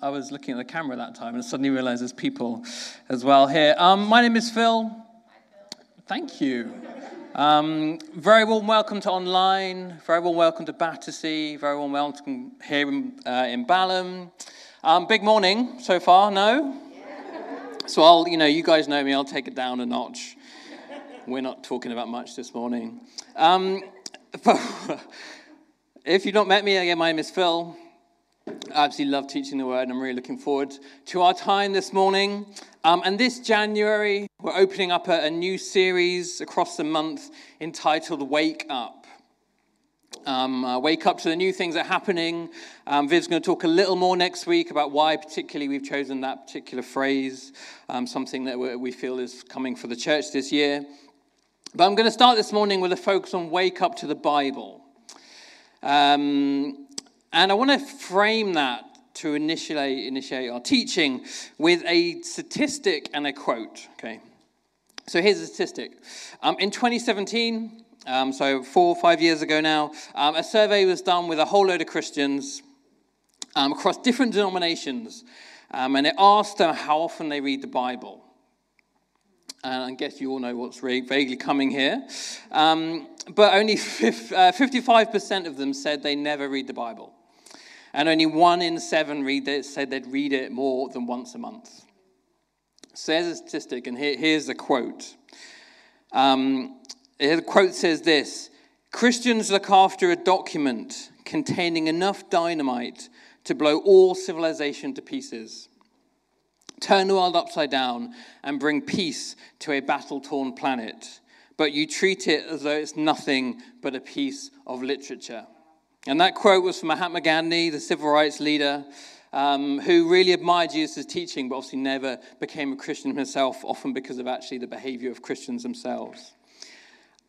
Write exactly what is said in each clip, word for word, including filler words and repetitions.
I was looking at the camera that time and suddenly realized there's people as well here. Um, my name is Phil. Hi, Phil. Thank you. Um, very warm welcome to online. Very warm welcome to Battersea. Very warm welcome here in, uh, in Balham. Um, big morning so far, no? Yeah. So I'll, you know, you guys know me. I'll take it down a notch. We're not talking about much this morning. Um... If you've not met me, again, my name is Phil. I absolutely love teaching the Word, and I'm really looking forward to our time this morning. Um, and this January, we're opening up a, a new series across the month entitled Wake Up. Um, uh, wake up to the new things that are happening. Um, Viv's going to talk a little more next week about why particularly we've chosen that particular phrase, um, something that we feel is coming for the church this year. But I'm going to start this morning with a focus on wake up to the Bible. Um, and I want to frame that to initiate, initiate our teaching with a statistic and a quote. Okay, so here's a statistic. Um, in twenty seventeen, um, so four or five years ago now, um, a survey was done with a whole load of Christians um, across different denominations. Um, and it asked them how often they read the Bible. And I guess you all know what's vaguely coming here. Um, but only fifty-five percent of them said they never read the Bible. And only one in seven read it, said they'd read it more than once a month. So there's a statistic, and here, here's the quote. Um, the quote says this: Christians look after a document containing enough dynamite to blow all civilization to pieces. Turn the world upside down and bring peace to a battle-torn planet, but you treat it as though it's nothing but a piece of literature. And that quote was from Mahatma Gandhi, the civil rights leader, um, who really admired Jesus' teaching, but obviously never became a Christian himself, often because of actually the behavior of Christians themselves.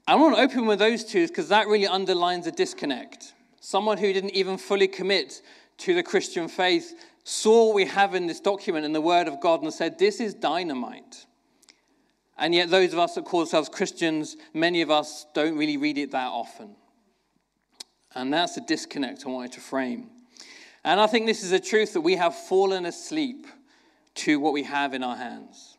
I want to open with those two because that really underlines a disconnect. Someone who didn't even fully commit to the Christian faith saw what we have in this document in the Word of God and said, this is dynamite. And yet those of us that call ourselves Christians, many of us don't really read it that often. And that's the disconnect I wanted to frame. And I think this is a truth that we have fallen asleep to what we have in our hands.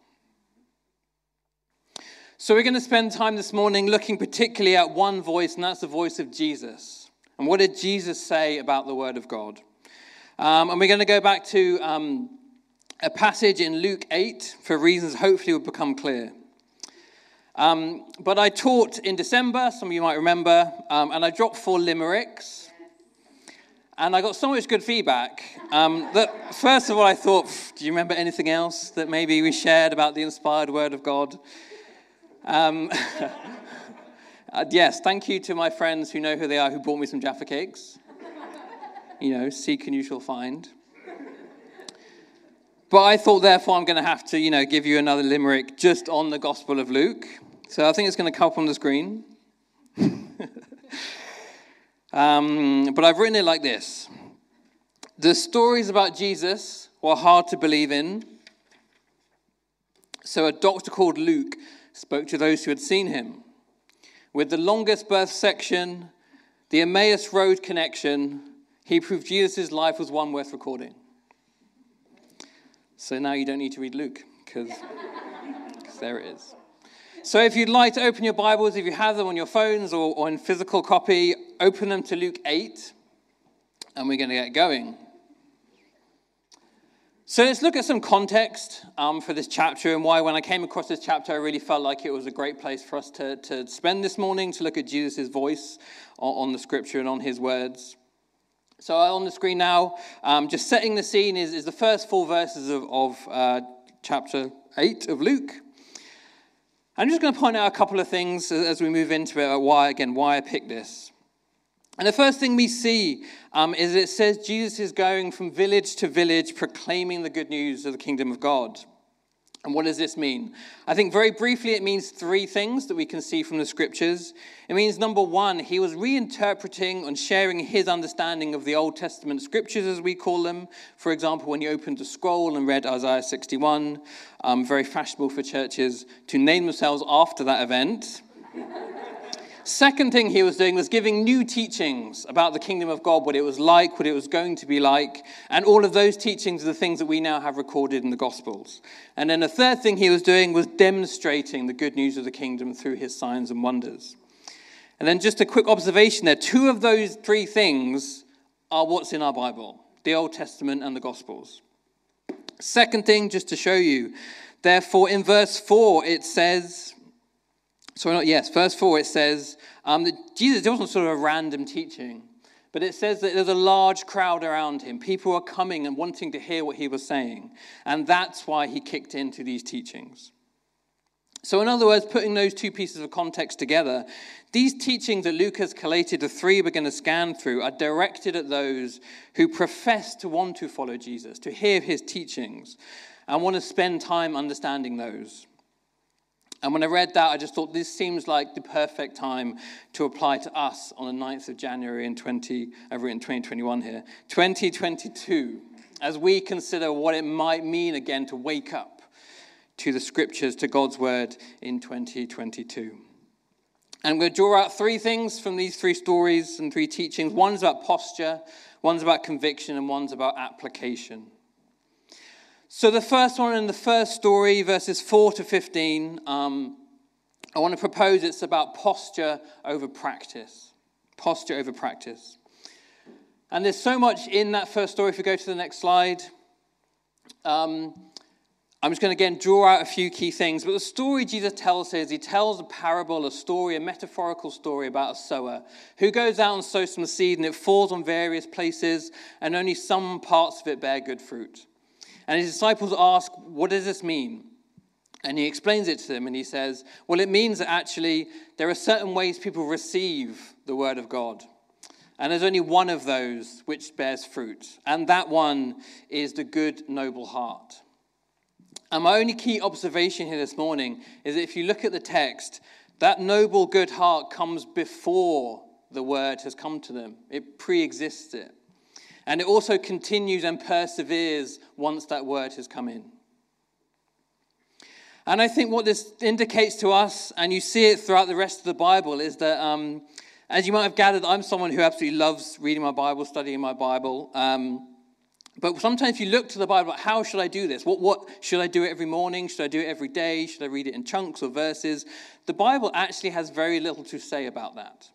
So we're going to spend time this morning looking particularly at one voice, and that's the voice of Jesus. And what did Jesus say about the Word of God? Um, and we're going to go back to um, a passage in Luke eight for reasons hopefully will become clear. Um, but I taught in December, some of you might remember, um, and I dropped four limericks. And I got so much good feedback um, that first of all I thought, do you remember anything else that maybe we shared about the inspired Word of God? Um, uh, yes, thank you to my friends who know who they are who bought me some Jaffa cakes. You know, seek and you shall find. But I thought, therefore, I'm going to have to, you know, give you another limerick just on the Gospel of Luke. So I think it's going to come up on the screen. um, but I've written it like this. The stories about Jesus were hard to believe in. So a doctor called Luke spoke to those who had seen him. With the longest birth section, the Emmaus Road connection, he proved Jesus' life was one worth recording. So now you don't need to read Luke, because there it is. So if you'd like to open your Bibles, if you have them on your phones or, or in physical copy, open them to Luke eight, and we're going to get going. So let's look at some context um, for this chapter and why when I came across this chapter, I really felt like it was a great place for us to, to spend this morning, to look at Jesus' voice on, on the Scripture and on his words. So on the screen now, um, just setting the scene is, is the first four verses of, of uh, chapter eight of Luke. I'm just going to point out a couple of things as we move into it, why, again, why I picked this. And the first thing we see um, is it says Jesus is going from village to village proclaiming the good news of the kingdom of God. And what does this mean? I think very briefly it means three things that we can see from the scriptures. It means, number one, he was reinterpreting and sharing his understanding of the Old Testament scriptures, as we call them. For example, when he opened a scroll and read Isaiah sixty-one, um, very fashionable for churches to name themselves after that event. Second thing he was doing was giving new teachings about the kingdom of God, what it was like, what it was going to be like, and all of those teachings are the things that we now have recorded in the Gospels. And then the third thing he was doing was demonstrating the good news of the kingdom through his signs and wonders. And then just a quick observation there, two of those three things are what's in our Bible, the Old Testament and the Gospels. Second thing, just to show you, therefore in verse four it says... Sorry, not yes. Verse four, it says um, that Jesus, it wasn't sort of a random teaching, but it says that there's a large crowd around him. People are coming and wanting to hear what he was saying, and that's why he kicked into these teachings. So in other words, putting those two pieces of context together, these teachings that Luke has collated, the three we're going to scan through, are directed at those who profess to want to follow Jesus, to hear his teachings, and want to spend time understanding those. And when I read that, I just thought this seems like the perfect time to apply to us on the ninth of January in twenty, I've written twenty twenty-one here, twenty twenty-two, as we consider what it might mean again to wake up to the scriptures, to God's word in twenty twenty-two. And we'll draw out three things from these three stories and three teachings. One's about posture, one's about conviction, and one's about application. So the first one in the first story, verses four to fifteen, um, I want to propose it's about posture over practice. Posture over practice. And there's so much in that first story. If we go to the next slide, um, I'm just going to again draw out a few key things. But the story Jesus tells here is he tells a parable, a story, a metaphorical story about a sower who goes out and sows some seed and it falls on various places and only some parts of it bear good fruit. And his disciples ask, what does this mean? And he explains it to them and he says, well, it means that actually there are certain ways people receive the word of God. And there's only one of those which bears fruit. And that one is the good, noble heart. And my only key observation here this morning is that if you look at the text, that noble, good heart comes before the word has come to them. It pre-exists it. And it also continues and perseveres once that word has come in. And I think what this indicates to us, and you see it throughout the rest of the Bible, is that, um, as you might have gathered, I'm someone who absolutely loves reading my Bible, studying my Bible. Um, but sometimes you look to the Bible, how should I do this? What, what should I do it every morning? Should I do it every day? Should I read it in chunks or verses? The Bible actually has very little to say about that.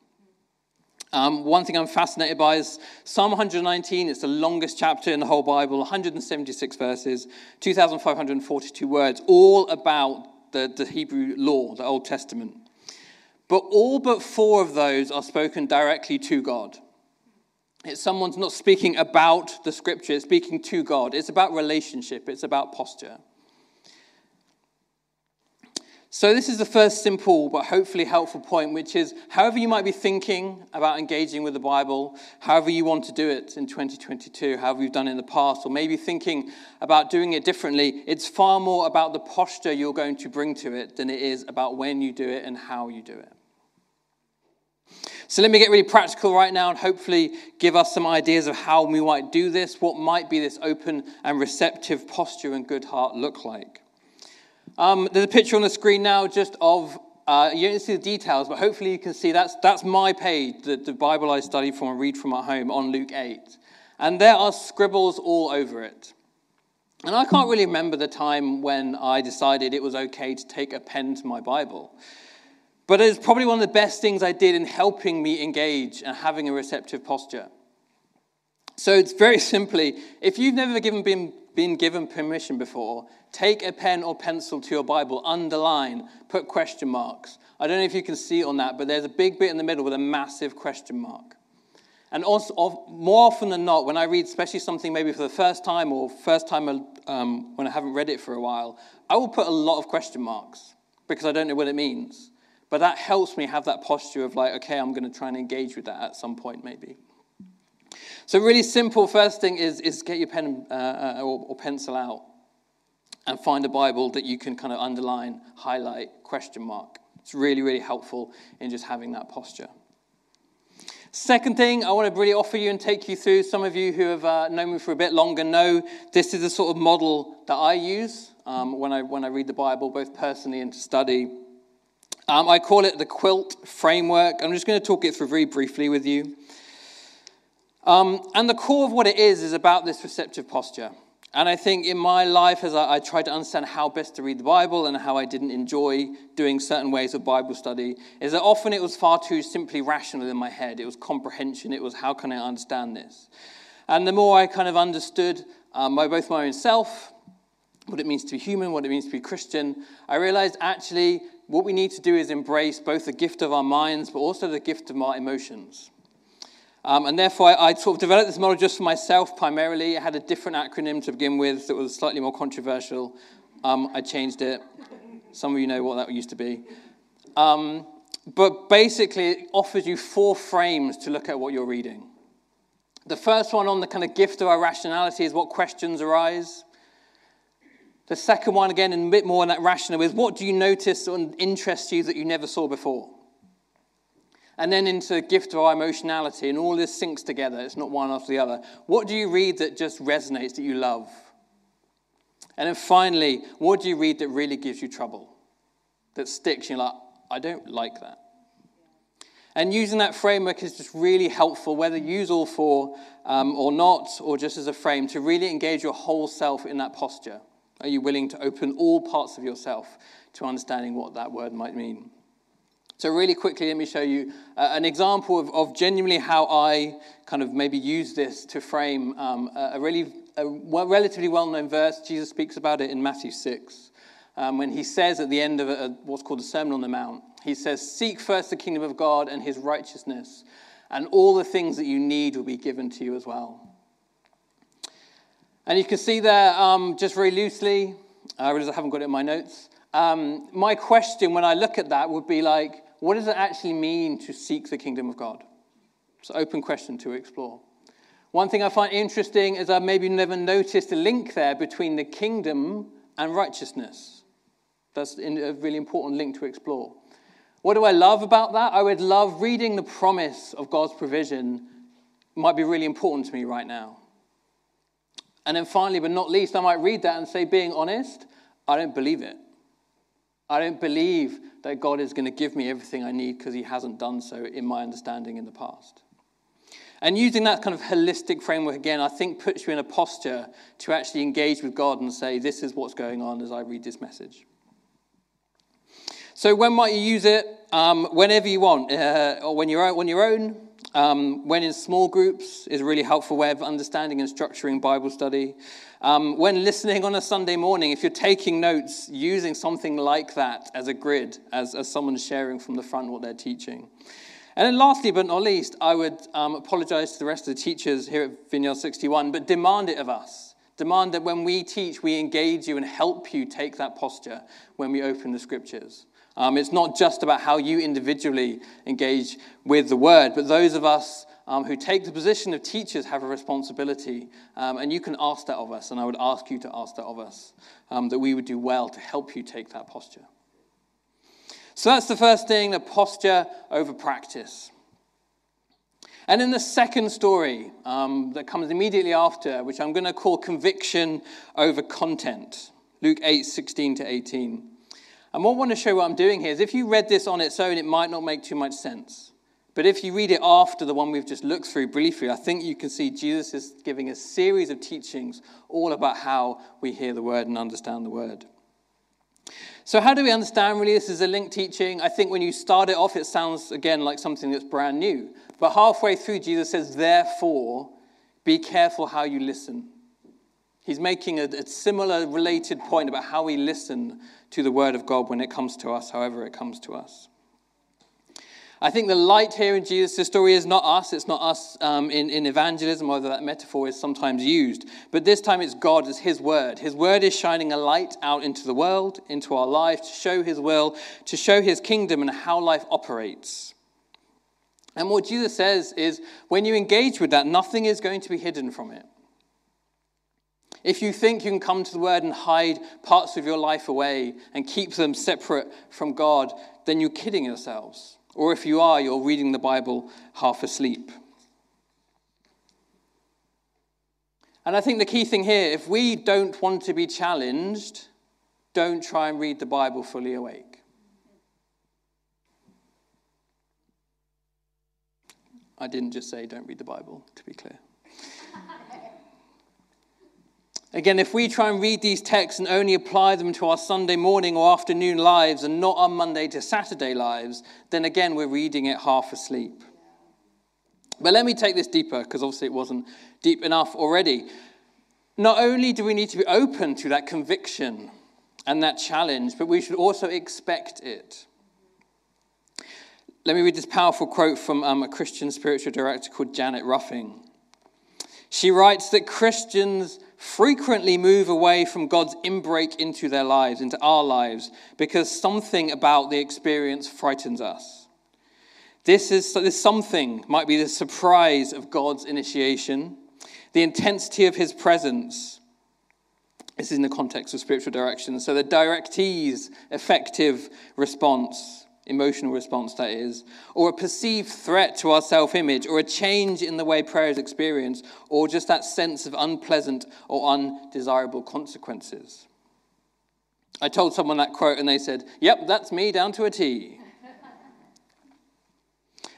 Um, one thing I'm fascinated by is Psalm one nineteen. It's the longest chapter in the whole Bible, one hundred seventy-six verses, two thousand five hundred forty-two words, all about the, the Hebrew law, the Old Testament. But all but four of those are spoken directly to God. It's someone's not speaking about the scripture, it's speaking to God. It's about relationship, it's about posture. So this is the first simple but hopefully helpful point, which is however you might be thinking about engaging with the Bible, however you want to do it in twenty twenty-two, however you've done it in the past, or maybe thinking about doing it differently, it's far more about the posture you're going to bring to it than it is about when you do it and how you do it. So let me get really practical right now and hopefully give us some ideas of how we might do this, what might be this open and receptive posture and good heart look like. Um, there's a picture on the screen now just of, uh, you don't see the details, but hopefully you can see that's that's my page, the, the Bible I study from and read from at home on Luke eight. And there are scribbles all over it. And I can't really remember the time when I decided it was okay to take a pen to my Bible. But it's probably one of the best things I did in helping me engage and having a receptive posture. So it's very simply, if you've never given been been given permission before, take a pen or pencil to your Bible, underline, put question marks. I don't know if you can see on that, but there's a big bit in the middle with a massive question mark. And also, more often than not, when I read especially something maybe for the first time or first time um, when I haven't read it for a while, I will put a lot of question marks because I don't know what it means. But that helps me have that posture of like, okay, I'm going to try and engage with that at some point maybe. So really simple first thing is, is get your pen uh, or, or pencil out and find a Bible that you can kind of underline, highlight, question mark. It's really, really helpful in just having that posture. Second thing, I want to really offer you and take you through, some of you who have uh, known me for a bit longer know this is the sort of model that I use um, when I when I read the Bible, both personally and to study. Um, I call it the quilt framework. I'm just going to talk it through very briefly with you. Um, and the core of what it is is about this receptive posture. And I think in my life, as I, I tried to understand how best to read the Bible and how I didn't enjoy doing certain ways of Bible study, is that often it was far too simply rational in my head. It was comprehension. It was, how can I understand this? And the more I kind of understood um, by both my own self, what it means to be human, what it means to be Christian, I realized actually what we need to do is embrace both the gift of our minds, but also the gift of our emotions. Um, and therefore, I, I sort of developed this model just for myself primarily. I had a different acronym to begin with that was slightly more controversial. Um, I changed it. Some of you know what that used to be. Um, but basically, it offers you four frames to look at what you're reading. The first one on the kind of gift of our rationality is what questions arise. The second one, again, and a bit more on that rational, is what do you notice and interests you that you never saw before? And then into the gift of our emotionality, and all this sinks together. It's not one after the other. What do you read that just resonates, that you love? And then finally, what do you read that really gives you trouble, that sticks, and you're like, I don't like that? And using that framework is just really helpful, whether you use all four um, or not, or just as a frame, to really engage your whole self in that posture. Are you willing to open all parts of yourself to understanding what that word might mean? So really quickly, let me show you uh, an example of, of genuinely how I kind of maybe use this to frame um, a, a really a well, relatively well-known verse. Jesus speaks about it in Matthew six um, when he says at the end of a, a, what's called the Sermon on the Mount, he says, "Seek first the kingdom of God and his righteousness, and all the things that you need will be given to you as well." And you can see there, um, just very loosely, I realize I haven't got it in my notes, um, my question when I look at that would be like, what does it actually mean to seek the kingdom of God? It's an open question to explore. One thing I find interesting is I've maybe never noticed a link there between the kingdom and righteousness. That's a really important link to explore. What do I love about that? I would love reading the promise of God's provision. It might be really important to me right now. And then finally, but not least, I might read that and say, being honest, I don't believe it. I don't believe that God is going to give me everything I need because he hasn't done so in my understanding in the past. And using that kind of holistic framework, again, I think puts you in a posture to actually engage with God and say, this is what's going on as I read this message. So when might you use it? Um, whenever you want, uh, or when you're on your own. Um, when in small groups is a really helpful way of understanding and structuring Bible study. Um, when listening on a Sunday morning, if you're taking notes, using something like that as a grid, as, as someone sharing from the front what they're teaching. And then lastly, but not least, I would um, apologize to the rest of the teachers here at Vineyard sixty-one, but demand it of us. Demand that when we teach, we engage you and help you take that posture when we open the scriptures. Um, it's not just about how you individually engage with the word, but those of us um, who take the position of teachers have a responsibility, um, and you can ask that of us, and I would ask you to ask that of us, um, that we would do well to help you take that posture. So that's the first thing, the posture over practice. And then the second story um, that comes immediately after, which I'm going to call conviction over content, Luke eight, sixteen to eighteen. And what I want to show what I'm doing here is if you read this on its own, it might not make too much sense. But if you read it after the one we've just looked through briefly, I think you can see Jesus is giving a series of teachings all about how we hear the word and understand the word. So how do we understand really this is a linked teaching? I think when you start it off, it sounds, again, like something that's brand new. But halfway through, Jesus says, therefore, be careful how you listen. He's making a, a similar related point about how we listen to the word of God when it comes to us, however it comes to us. I think the light here in Jesus' story is not us. It's not us um, in, in evangelism, although that metaphor is sometimes used. But this time it's God, it's his word. His word is shining a light out into the world, into our life, to show his will, to show his kingdom and how life operates. And what Jesus says is, when you engage with that, nothing is going to be hidden from it. If you think you can come to the word and hide parts of your life away and keep them separate from God, then you're kidding yourselves. Or if you are, you're reading the Bible half asleep. And I think the key thing here, if we don't want to be challenged, don't try and read the Bible fully awake. I didn't just say don't read the Bible, to be clear. Again, if we try and read these texts and only apply them to our Sunday morning or afternoon lives and not our Monday to Saturday lives, then again, we're reading it half asleep. But let me take this deeper, because obviously it wasn't deep enough already. Not only do we need to be open to that conviction and that challenge, but we should also expect it. Let me read this powerful quote from um, a Christian spiritual director called Janet Ruffing. She writes that Christians frequently move away from God's inbreak into their lives, into our lives, because something about the experience frightens us. This is this something might be the surprise of God's initiation, the intensity of his presence. This is in the context of spiritual direction. So the directee's effective response, emotional response that is, or a perceived threat to our self-image, or a change in the way prayer is experienced, or just that sense of unpleasant or undesirable consequences. I told someone that quote and they said, yep, that's me down to a T.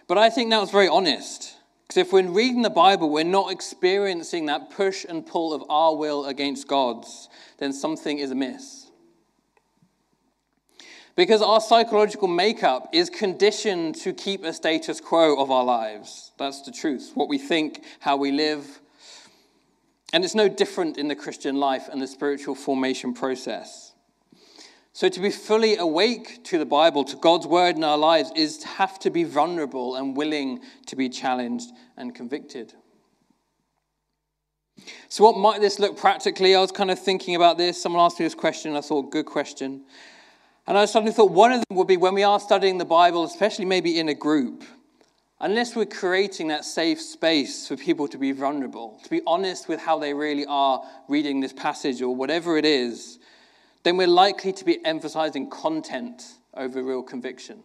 But I think that was very honest, because if we're reading the Bible, we're not experiencing that push and pull of our will against God's, then something is amiss. Because our psychological makeup is conditioned to keep a status quo of our lives. That's the truth. What we think, how we live. And it's no different in the Christian life and the spiritual formation process. So to be fully awake to the Bible, to God's word in our lives, is to have to be vulnerable and willing to be challenged and convicted. So what might this look practically? I was kind of thinking about this. Someone asked me this question, and I thought, good question. And I suddenly thought one of them would be when we are studying the Bible, especially maybe in a group, unless we're creating that safe space for people to be vulnerable, to be honest with how they really are reading this passage or whatever it is, then we're likely to be emphasizing content over real conviction.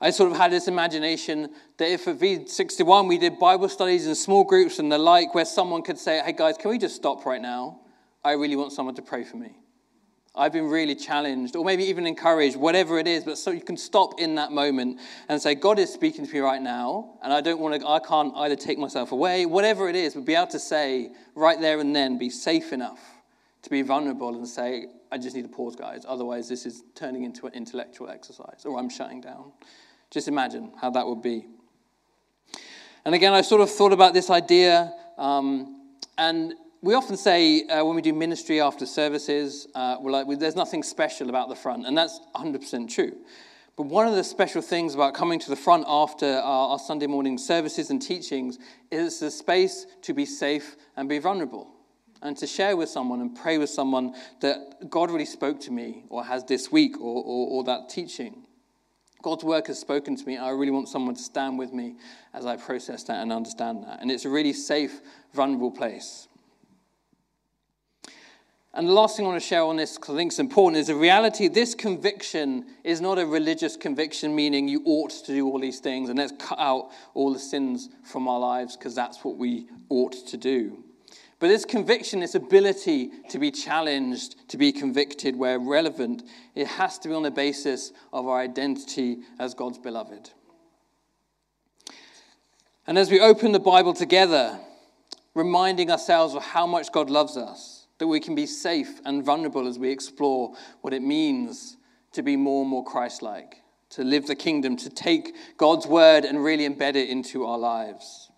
I sort of had this imagination that if at V sixty-one we did Bible studies in small groups and the like, where someone could say, hey guys, can we just stop right now? I really want someone to pray for me. I've been really challenged, or maybe even encouraged, whatever it is, but so you can stop in that moment and say, God is speaking to me right now, and I don't want to, I can't either take myself away, whatever it is, but be able to say right there and then, be safe enough to be vulnerable and say, I just need to pause, guys, otherwise this is turning into an intellectual exercise, or I'm shutting down. Just imagine how that would be. And again, I sort of thought about this idea, um, and we often say uh, when we do ministry after services, uh, we're like, there's nothing special about the front, and that's one hundred percent true. But one of the special things about coming to the front after our, our Sunday morning services and teachings is the space to be safe and be vulnerable, and to share with someone and pray with someone that God really spoke to me or has this week or, or, or that teaching. God's work has spoken to me. I really want someone to stand with me as I process that and understand that. And it's a really safe, vulnerable place. And the last thing I want to share on this, because I think it's important, is the reality. This conviction is not a religious conviction, meaning you ought to do all these things and let's cut out all the sins from our lives because that's what we ought to do. But this conviction, this ability to be challenged, to be convicted where relevant, it has to be on the basis of our identity as God's beloved. And as we open the Bible together, reminding ourselves of how much God loves us, that we can be safe and vulnerable as we explore what it means to be more and more Christ-like, to live the kingdom, to take God's word and really embed it into our lives.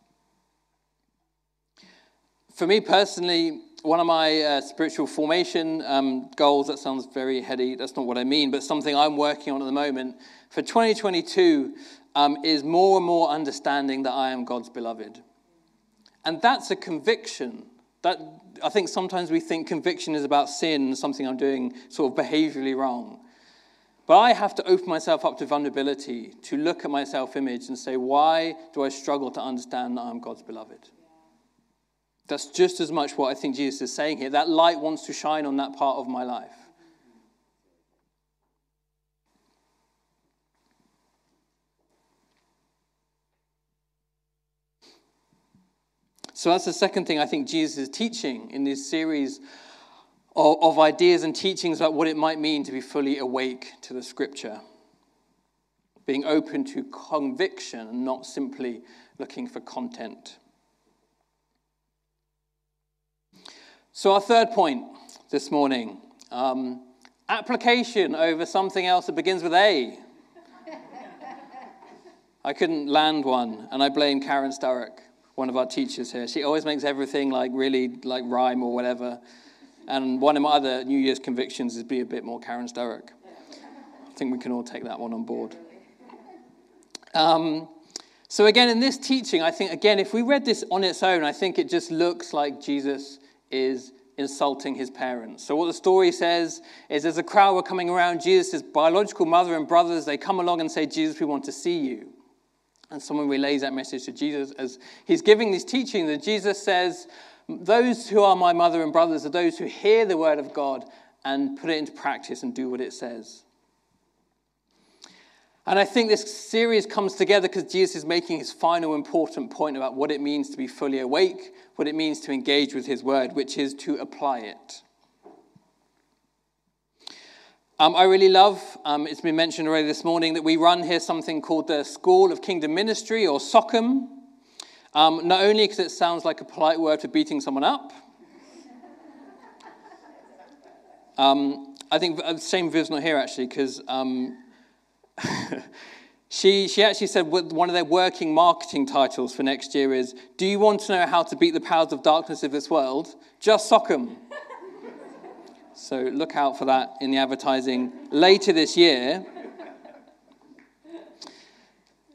For me personally, one of my uh, spiritual formation um, goals. That sounds very heady. That's not what I mean, but something I'm working on at the moment for twenty twenty-two um, is more and more understanding that I am God's beloved. And that's a conviction. That I think sometimes we think conviction is about sin, something I'm doing sort of behaviorally wrong. But I have to open myself up to vulnerability, to look at my self-image and say, why do I struggle to understand that I'm God's beloved? Yeah. That's just as much what I think Jesus is saying here. That light wants to shine on that part of my life. So that's the second thing I think Jesus is teaching in this series of, of ideas and teachings about what it might mean to be fully awake to the Scripture. Being open to conviction and not simply looking for content. So our third point this morning, um, application over something else that begins with A. I couldn't land one, and I blame Karen Sturrock, one of our teachers here. She always makes everything like really like rhyme or whatever. And one of my other New Year's convictions is be a bit more Karen Sturrock. I think we can all take that one on board. Um, so again, in this teaching, I think, again, if we read this on its own, I think it just looks like Jesus is insulting his parents. So what the story says is as a crowd were coming around, Jesus' biological mother and brothers, they come along and say, Jesus, we want to see you. And someone relays that message to Jesus as he's giving this teaching that Jesus says, those who are my mother and brothers are those who hear the word of God and put it into practice and do what it says. And I think this series comes together because Jesus is making his final important point about what it means to be fully awake, what it means to engage with his word, which is to apply it. Um, I really love, um, it's been mentioned already this morning, that we run here something called the School of Kingdom Ministry, or SOCUM, um, not only because it sounds like a polite word for beating someone up. Um, I think, uh, shame Viv's not here, actually, because um, she, she actually said one of their working marketing titles for next year is, do you want to know how to beat the powers of darkness of this world? Just SOCUM. So look out for that in the advertising later this year.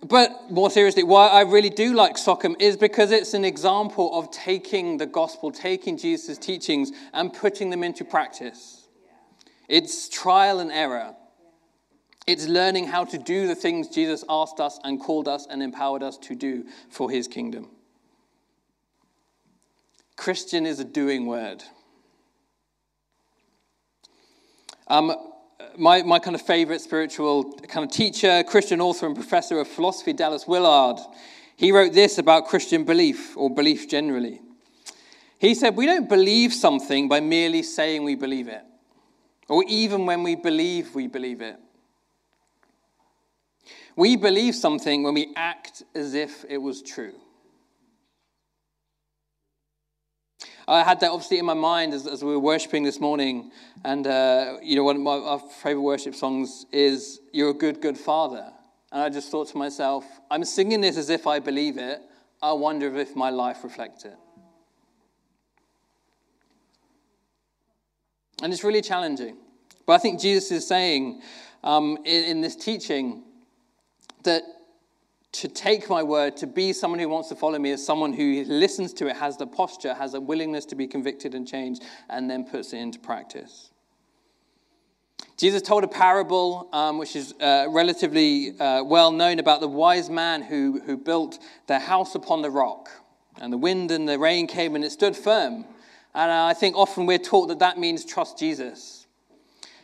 But more seriously, why I really do like SOCUM is because it's an example of taking the gospel, taking Jesus' teachings and putting them into practice. It's trial and error. It's learning how to do the things Jesus asked us and called us and empowered us to do for his kingdom. Christian is a doing word. Um, my, my kind of favorite spiritual kind of teacher, Christian author and professor of philosophy, Dallas Willard, he wrote this about Christian belief or belief generally. He said, we don't believe something by merely saying we believe it, or even when we believe we believe it. We believe something when we act as if it was true. I had that obviously in my mind as, as we were worshiping this morning. And, uh, you know, one of my our favorite worship songs is You're a Good, Good Father. And I just thought to myself, I'm singing this as if I believe it. I wonder if my life reflects it. And it's really challenging. But I think Jesus is saying um, in, in this teaching that to take my word, to be someone who wants to follow me is someone who listens to it, has the posture, has a willingness to be convicted and changed, and then puts it into practice. Jesus told a parable, um, which is uh, relatively uh, well known, about the wise man who, who built their house upon the rock. And the wind and the rain came and it stood firm. And I think often we're taught that that means trust Jesus.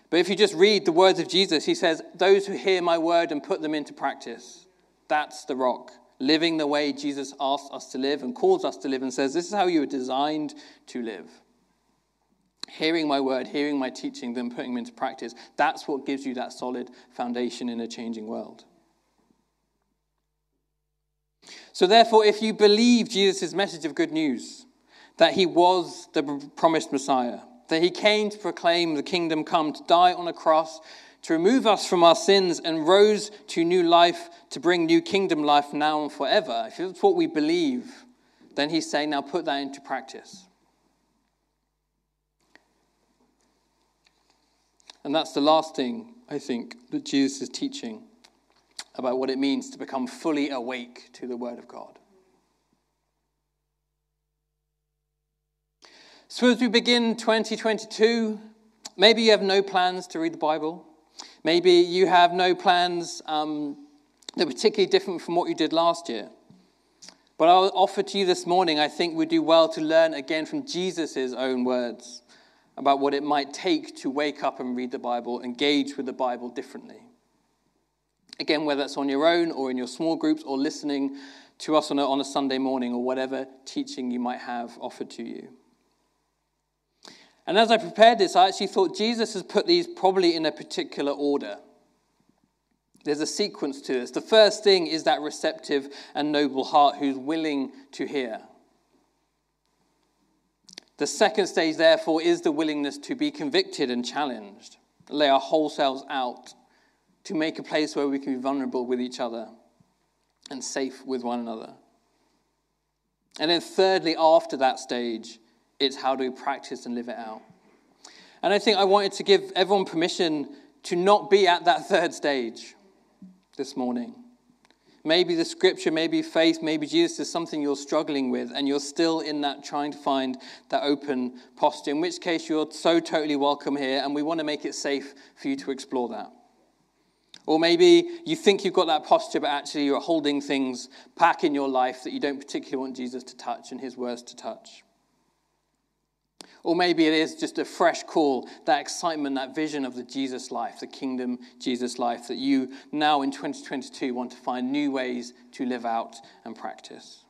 But if you just read the words of Jesus, he says, those who hear my word and put them into practice. That's the rock, living the way Jesus asks us to live and calls us to live and says, this is how you were designed to live. Hearing my word, hearing my teaching, then putting them into practice. That's what gives you that solid foundation in a changing world. So therefore, if you believe Jesus' message of good news, that he was the promised Messiah, that he came to proclaim the kingdom come, to die on a cross, to remove us from our sins and rose to new life, to bring new kingdom life now and forever. If it's what we believe, then he's saying, now put that into practice. And that's the last thing, I think, that Jesus is teaching about what it means to become fully awake to the Word of God. So as we begin twenty twenty-two, maybe you have no plans to read the Bible. Maybe you have no plans um, that are particularly different from what you did last year. But I'll offer to you this morning, I think we do well to learn again from Jesus' own words about what it might take to wake up and read the Bible, engage with the Bible differently. Again, whether that's on your own or in your small groups or listening to us on a, on a Sunday morning or whatever teaching you might have offered to you. And as I prepared this, I actually thought Jesus has put these probably in a particular order. There's a sequence to this. The first thing is that receptive and noble heart who's willing to hear. The second stage, therefore, is the willingness to be convicted and challenged, lay our whole selves out, to make a place where we can be vulnerable with each other and safe with one another. And then thirdly, after that stage, it's how do we practice and live it out. And I think I wanted to give everyone permission to not be at that third stage this morning. Maybe the scripture, maybe faith, maybe Jesus is something you're struggling with, and you're still in that trying to find that open posture, in which case you're so totally welcome here, and we want to make it safe for you to explore that. Or maybe you think you've got that posture, but actually you're holding things back in your life that you don't particularly want Jesus to touch and his words to touch. Or maybe it is just a fresh call, that excitement, that vision of the Jesus life, the kingdom Jesus life that you now in twenty twenty-two want to find new ways to live out and practice.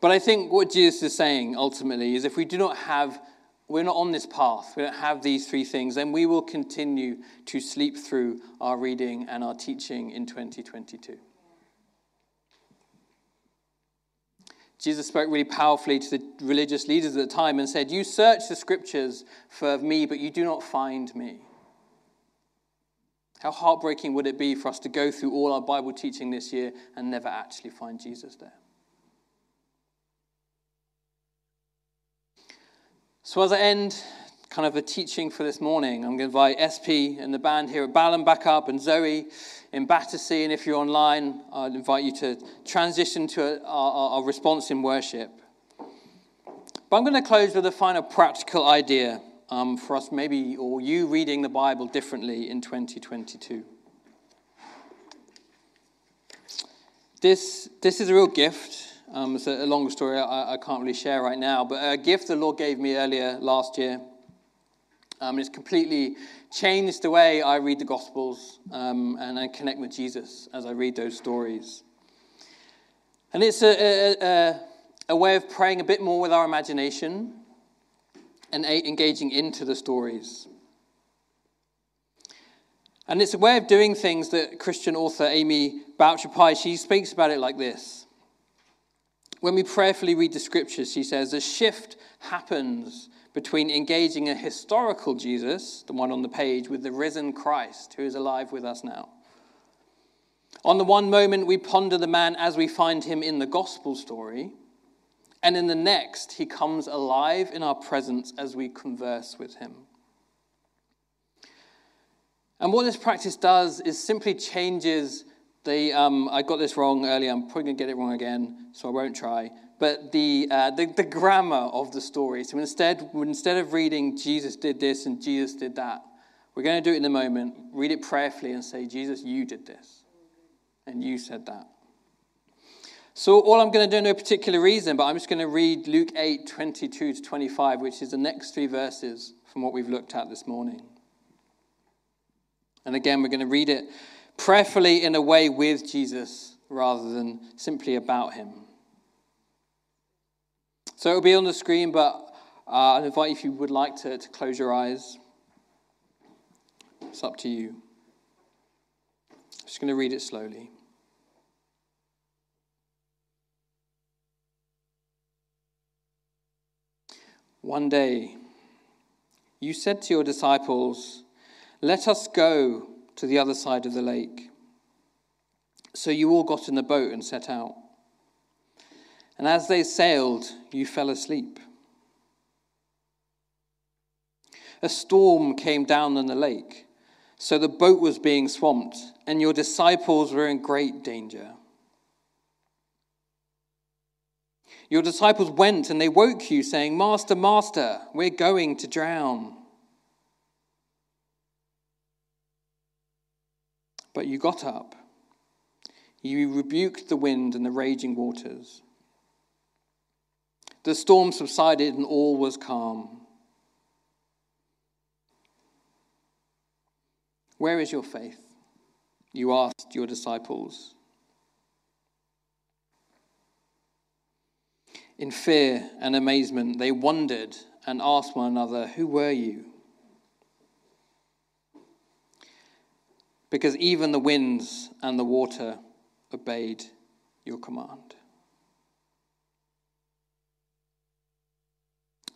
But I think what Jesus is saying ultimately is if we do not have, we're not on this path, we don't have these three things, then we will continue to sleep through our reading and our teaching in twenty twenty-two. Jesus spoke really powerfully to the religious leaders at the time and said, "You search the scriptures for me, but you do not find me." How heartbreaking would it be for us to go through all our Bible teaching this year and never actually find Jesus there? So as I end kind of a teaching for this morning, I'm going to invite S P and the band here at Balham back up, and Zoe in Battersea, and if you're online, I'd invite you to transition to our, our response in worship. But I'm going to close with a final practical idea um, for us, maybe, or you reading the Bible differently in twenty twenty-two. This, this is a real gift. Um, it's a long story I, I can't really share right now, but a gift the Lord gave me earlier last year. Um, it's completely changed the way I read the Gospels um, and I connect with Jesus as I read those stories. And it's a, a, a way of praying a bit more with our imagination and engaging into the stories. And it's a way of doing things that Christian author Amy Boucher-Pie, she speaks about it like this. When we prayerfully read the scriptures, she says, a shift happens between engaging a historical Jesus, the one on the page, with the risen Christ who is alive with us now. On the one moment, we ponder the man as we find him in the gospel story, and in the next, he comes alive in our presence as we converse with him. And what this practice does is simply changes The, um, I got this wrong earlier, I'm probably going to get it wrong again, so I won't try, but the, uh, the the grammar of the story. So instead instead of reading Jesus did this and Jesus did that, we're going to do it in the moment, read it prayerfully and say, Jesus, you did this, and you said that. So all I'm going to do, no particular reason, but I'm just going to read Luke eight, twenty-two to twenty-five, which is the next three verses from what we've looked at this morning. And again, we're going to read it prayerfully in a way with Jesus rather than simply about him. So it'll be on the screen, but uh, I'd invite you, if you would like to, to close your eyes. It's up to you. I'm just going to read it slowly. One day, you said to your disciples, "Let us go to the other side of the lake." So you all got in the boat and set out. And as they sailed, you fell asleep. A storm came down on the lake, so the boat was being swamped, and your disciples were in great danger. Your disciples went and they woke you, saying, Master, Master, we're going to drown. But you got up. You rebuked the wind and the raging waters. The storm subsided and all was calm. Where is your faith? You asked your disciples. In fear and amazement, they wondered and asked one another, who were you? Because even the winds and the water obeyed your command.